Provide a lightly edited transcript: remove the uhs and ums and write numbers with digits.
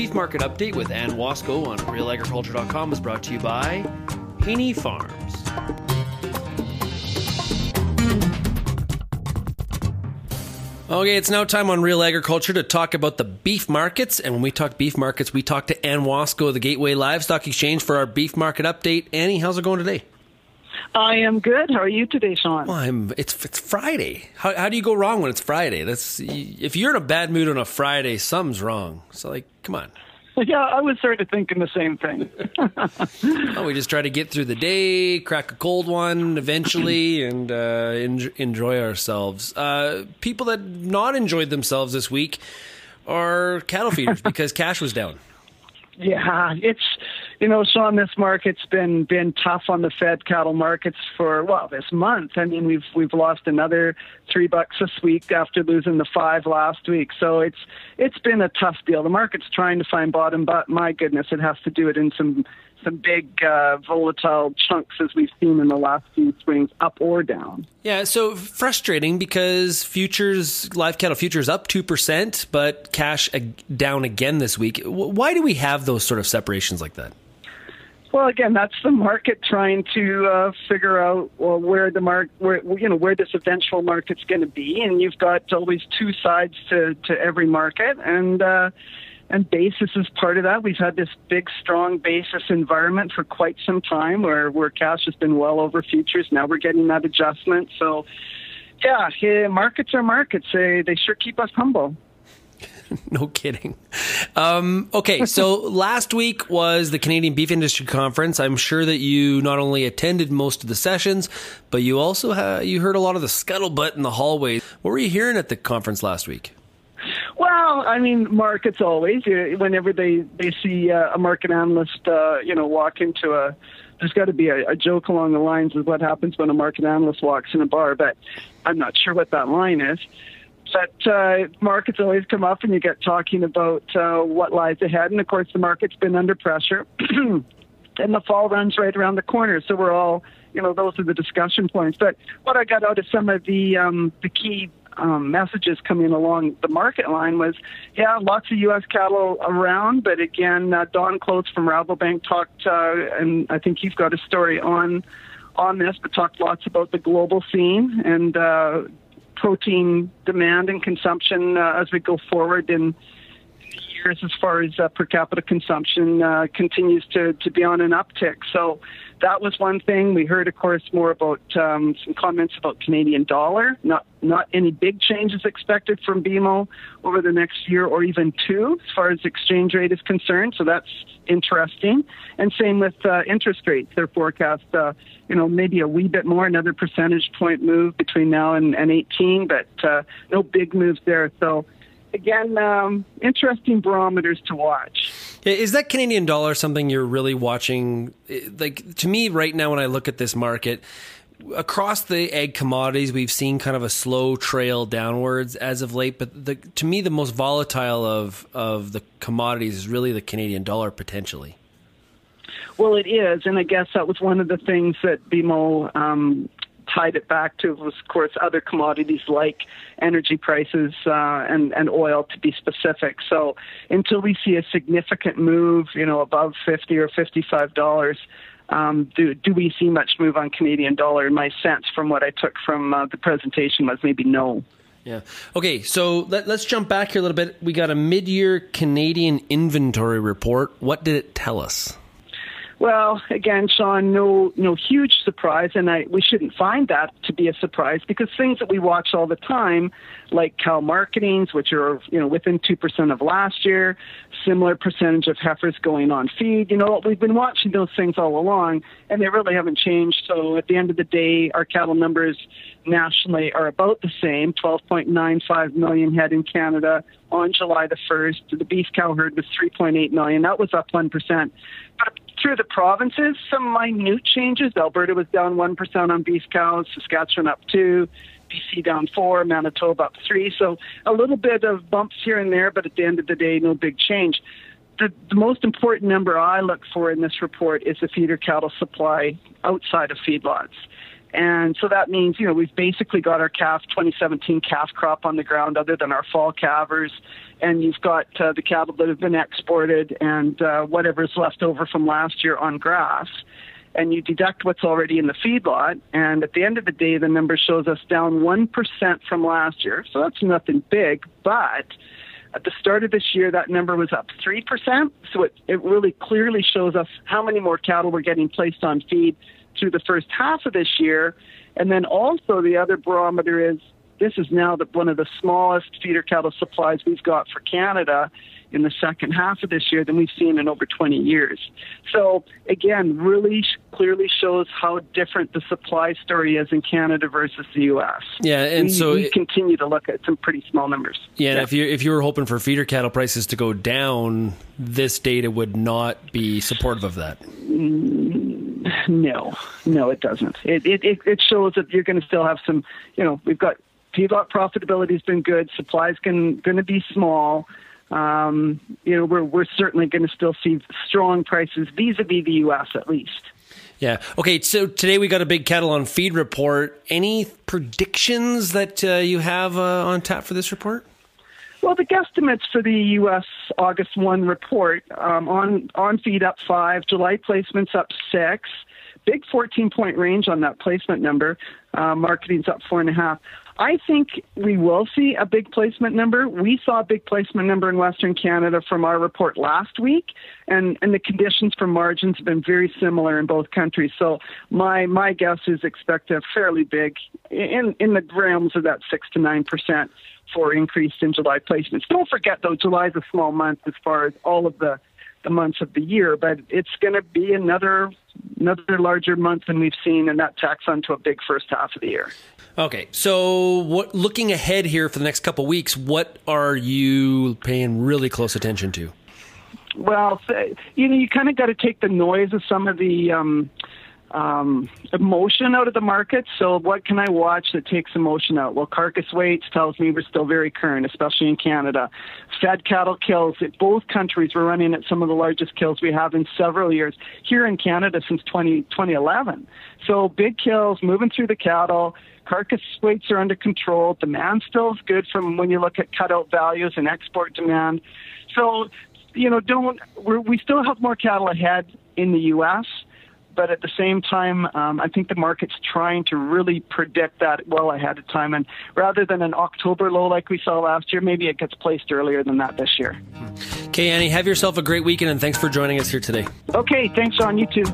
Beef Market Update with Ann Wasco on RealAgriculture.com is brought to you by Haney Farms. Okay, it's now time on Real Agriculture to talk about the beef markets. And when we talk beef markets, we talk to Ann Wasco of the Gateway Livestock Exchange for our Beef Market Update. Annie, how's it going today? I am good. How are you today, Sean? Well, it's Friday. How do you go wrong when it's Friday? If you're in a bad mood on a Friday, something's wrong. So, come on. Yeah, I was sort of thinking the same thing. Well, we just try to get through the day, crack a cold one eventually, and enjoy ourselves. People that not enjoyed themselves this week are cattle feeders because cash was down. Yeah, Sean, this market's been tough on the fed cattle markets for, this month. I mean, we've lost another $3 this week after losing the $5 last week. So it's been a tough deal. The market's trying to find bottom, but my goodness, it has to do it in some big volatile chunks as we've seen in the last few swings, up or down. Yeah, so frustrating because live cattle futures up 2%, but cash down again this week. Why do we have those sort of separations like that? Well, again, that's the market trying to figure out where this eventual market's going to be, and you've got always two sides to every market, and basis is part of that. We've had this big, strong basis environment for quite some time where cash has been well over futures. Now we're getting that adjustment. So, yeah, markets are markets. They sure keep us humble. No kidding. Okay, so last week was the Canadian Beef Industry Conference. I'm sure that you not only attended most of the sessions, but you also heard a lot of the scuttlebutt in the hallways. What were you hearing at the conference last week? Well, I mean, markets always, whenever they see a market analyst, walk into there's got to be a joke along the lines of what happens when a market analyst walks in a bar, but I'm not sure what that line is. But markets always come up and you get talking about what lies ahead. And, of course, the market's been under pressure and the fall runs right around the corner. So we're all, those are the discussion points. But what I got out of some of the key messages coming along the market line was, lots of U.S. cattle around. But again, Don Close from Rabobank talked, and I think he's got a story on this, but talked lots about the global scene and protein demand and consumption as we go forward in years as far as per capita consumption continues to be on an uptick. So that was one thing. We heard, of course, more about some comments about Canadian dollar. Not any big changes expected from BMO over the next year or even two as far as exchange rate is concerned. So that's interesting. And same with interest rates. They're forecast, maybe a wee bit more, another percentage point move between now and 18, but no big moves there. So again, interesting barometers to watch. Is that Canadian dollar something you're really watching? To me right now when I look at this market, across the egg commodities, we've seen kind of a slow trail downwards as of late. But to me, the most volatile of the commodities is really the Canadian dollar potentially. Well, it is. And I guess that was one of the things that BMO tied it back to was, of course, other commodities like energy prices and oil, to be specific. So until we see a significant move, above $50 or $55, do we see much move on Canadian dollar? My sense from what I took from the presentation was maybe no. Yeah. Okay, so let's jump back here a little bit. We got a mid-year Canadian inventory report. What did it tell us? Well, again, Sean, no huge surprise, and we shouldn't find that to be a surprise because things that we watch all the time, like cow marketings, which are within 2% of last year, similar percentage of heifers going on feed. We've been watching those things all along, and they really haven't changed. So at the end of the day, our cattle numbers nationally are about the same, 12.95 million head in Canada on July the 1st. The beef cow herd was 3.8 million. That was up 1%. But through the provinces, some minute changes. Alberta was down 1% on beef cows, Saskatchewan up 2%, BC down 4%, Manitoba up 3%. So a little bit of bumps here and there, but at the end of the day, no big change. The most important number I look for in this report is the feeder cattle supply outside of feedlots. And so that means, you know, we've basically got our 2017 calf crop on the ground other than our fall calvers. And you've got the cattle that have been exported and whatever's left over from last year on grass. And you deduct what's already in the feedlot. And at the end of the day, the number shows us down 1% from last year. So that's nothing big. But at the start of this year, that number was up 3%. So it really clearly shows us how many more cattle were getting placed on feed through the first half of this year. And then also the other barometer is this is now one of the smallest feeder cattle supplies we've got for Canada in the second half of this year than we've seen in over 20 years. So again, really clearly shows how different the supply story is in Canada versus the U.S. Yeah, and we continue to look at some pretty small numbers. Yeah, and if you were hoping for feeder cattle prices to go down, this data would not be supportive of that. No, it doesn't. It shows that you're going to still have some, you know, we've got feedlot profitability has been good, supply is going to be small. You know, we're certainly going to still see strong prices vis-a-vis the U.S. at least. Yeah. Okay. So today we got a big cattle on feed report. Any predictions that you have on tap for this report? Well, the guesstimates for the U.S. August 1 report on feed up 5, July placements up 6. Big 14-point range on that placement number. Marketing's up 4.5. I think we will see a big placement number. We saw a big placement number in Western Canada from our report last week, and the conditions for margins have been very similar in both countries. So my guess is expect a fairly big, in the realms of that 6 to 9% for increase in July placements. Don't forget, though, July is a small month as far as all of the months of the year, but it's going to be another larger month than we've seen, and that tacks onto a big first half of the year. Okay, so looking ahead here for the next couple of weeks, what are you paying really close attention to? Well, you know, you kind of got to take the noise of some of the emotion out of the market. So what can I watch that takes emotion out? Well, carcass weights tells me we're still very current, especially in Canada. Fed cattle kills at both countries, we're running at some of the largest kills we have in several years here in Canada since 2011. So big kills moving through the cattle. Carcass weights are under control. Demand still is good from when you look at cutout values and export demand. So, you know, we still have more cattle ahead in the U.S., but at the same time, I think the market's trying to really predict that well ahead of time. And rather than an October low like we saw last year, maybe it gets placed earlier than that this year. Okay, Annie, have yourself a great weekend, and thanks for joining us here today. Okay, thanks, Sean. You too.